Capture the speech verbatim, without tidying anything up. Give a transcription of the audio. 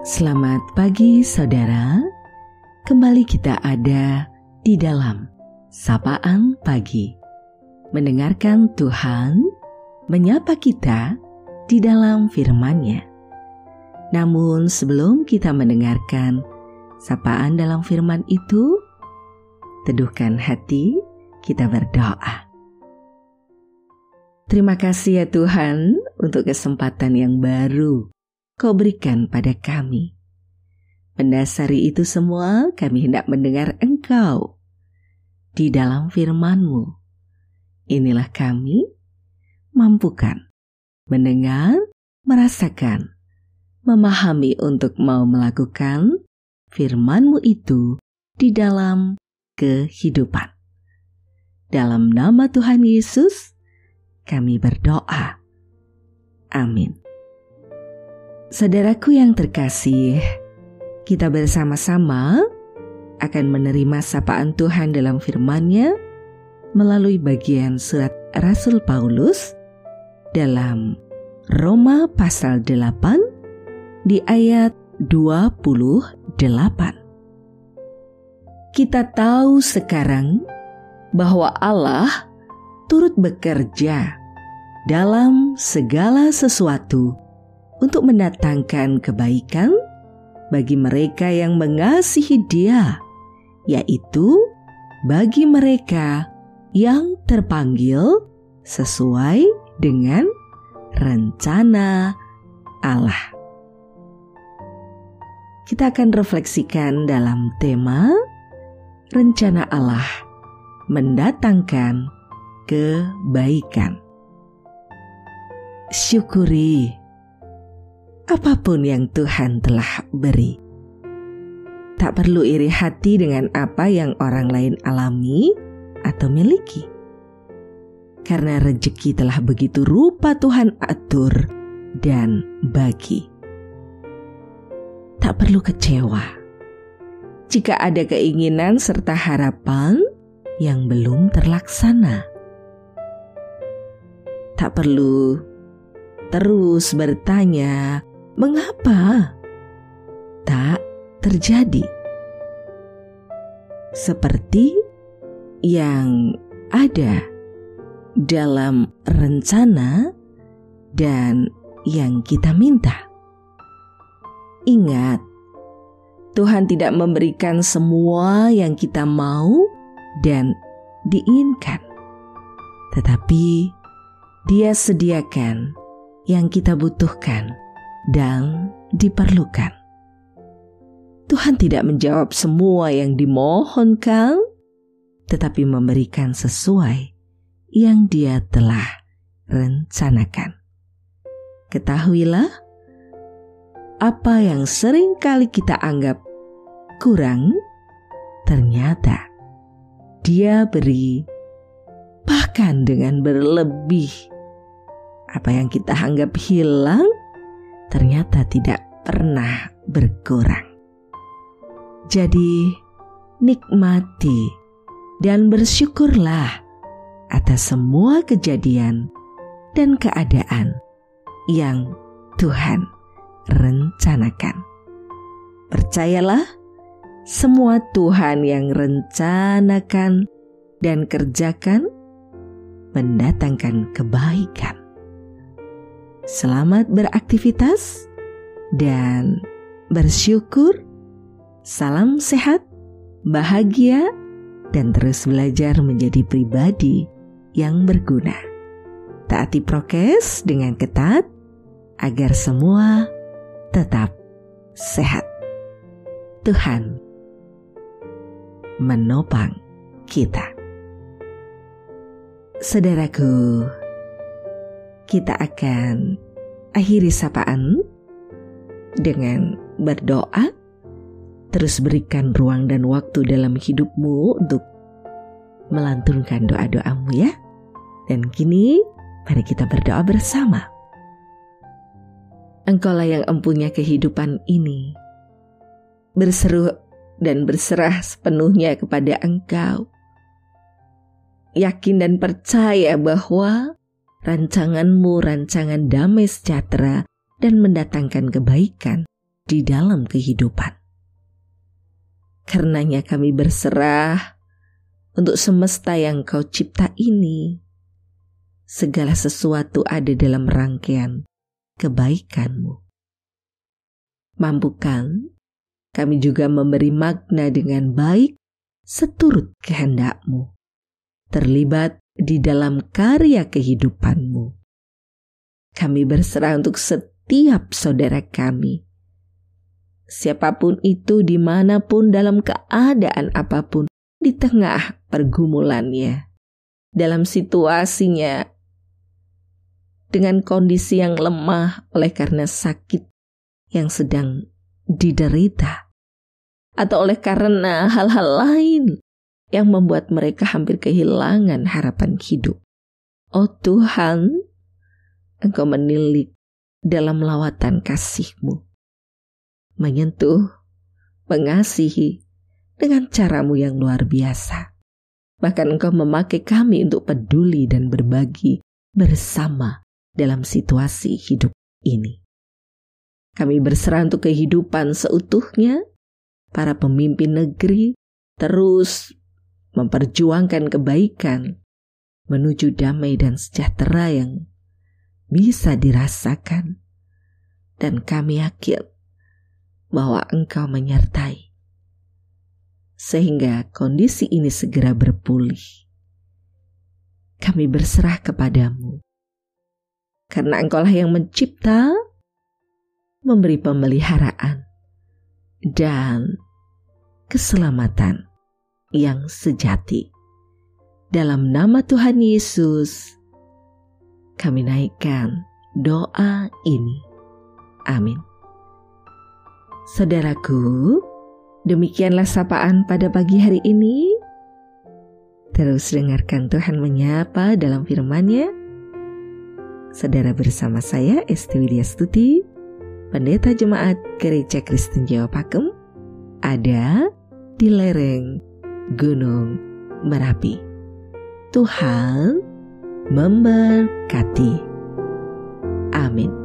Selamat pagi saudara, kembali kita ada di dalam Sapaan Pagi, mendengarkan Tuhan menyapa kita di dalam firman-Nya. Namun sebelum kita mendengarkan sapaan dalam firman itu, teduhkan hati, kita berdoa. Terima kasih ya Tuhan untuk kesempatan yang baru Kau berikan pada kami. Mendasari itu semua, kami hendak mendengar Engkau di dalam firman-Mu. Inilah kami, mampukan mendengar, merasakan, memahami untuk mau melakukan firman-Mu itu di dalam kehidupan. Dalam nama Tuhan Yesus, kami berdoa. Amin. Saudaraku yang terkasih, kita bersama-sama akan menerima sapaan Tuhan dalam firman-Nya melalui bagian surat Rasul Paulus dalam Roma pasal delapan di ayat dua puluh delapan. Kita tahu sekarang bahwa Allah turut bekerja dalam segala sesuatu untuk mendatangkan kebaikan bagi mereka yang mengasihi Dia, yaitu bagi mereka yang terpanggil sesuai dengan rencana Allah. Kita akan refleksikan dalam tema rencana Allah mendatangkan kebaikan. Syukuri apapun yang Tuhan telah beri. Tak perlu iri hati dengan apa yang orang lain alami atau miliki, karena rejeki telah begitu rupa Tuhan atur dan bagi. Tak perlu kecewa jika ada keinginan serta harapan yang belum terlaksana. Tak perlu terus bertanya mengapa tak terjadi, seperti yang ada dalam rencana dan yang kita minta. Ingat, Tuhan tidak memberikan semua yang kita mau dan diinginkan, tetapi Dia sediakan yang kita butuhkan dan diperlukan. Tuhan tidak menjawab semua yang dimohonkan, tetapi memberikan sesuai yang Dia telah rencanakan. Ketahuilah, apa yang sering kali kita anggap kurang, ternyata Dia beri, bahkan dengan berlebih. Apa yang kita anggap hilang, ternyata tidak pernah berkurang. Jadi, nikmati dan bersyukurlah atas semua kejadian dan keadaan yang Tuhan rencanakan. Percayalah, semua Tuhan yang rencanakan dan kerjakan mendatangkan kebaikan. Selamat beraktivitas dan bersyukur. Salam sehat, bahagia, dan terus belajar menjadi pribadi yang berguna. Taati prokes dengan ketat agar semua tetap sehat. Tuhan menopang kita. Saudaraku, kita akan akhiri sapaan dengan berdoa. Terus berikan ruang dan waktu dalam hidupmu untuk melantunkan doa-doamu ya. Dan kini mari kita berdoa bersama. Engkaulah yang empunya kehidupan ini. Berseru dan berserah sepenuhnya kepada Engkau. Yakin dan percaya bahwa rancangan-Mu rancangan damai sejahtera dan mendatangkan kebaikan di dalam kehidupan. Karenanya kami berserah untuk semesta yang Kau cipta ini. Segala sesuatu ada dalam rangkaian kebaikan-Mu. Mampukan kami juga memberi makna dengan baik seturut kehendak-Mu, terlibat di dalam karya kehidupan-Mu. Kami berserah untuk setiap saudara kami, siapapun itu, dimanapun, dalam keadaan apapun, di tengah pergumulannya, dalam situasinya, dengan kondisi yang lemah oleh karena sakit yang sedang diderita, atau oleh karena hal-hal lain yang membuat mereka hampir kehilangan harapan hidup. Oh Tuhan, Engkau menilik dalam lawatan kasih-Mu, menyentuh, mengasihi dengan cara-Mu yang luar biasa. Bahkan Engkau memakai kami untuk peduli dan berbagi bersama dalam situasi hidup ini. Kami berserah untuk kehidupan seutuhnya. Para pemimpin negeri terus memperjuangkan kebaikan menuju damai dan sejahtera yang bisa dirasakan. Dan kami yakin bahwa Engkau menyertai, sehingga kondisi ini segera berpulih. Kami berserah kepada-Mu, karena Engkaulah yang mencipta, memberi pemeliharaan dan keselamatan yang sejati. Dalam nama Tuhan Yesus kami naikkan doa ini. Amin. Saudaraku, demikianlah sapaan pada pagi hari ini. Terus dengarkan Tuhan menyapa dalam firman-Nya. Saudara bersama saya Esti Widyastuti, Pendeta Jemaat Gereja Kristen Jawa Pakem, ada di lereng Gunung Merapi. Tuhan memberkati. Amin.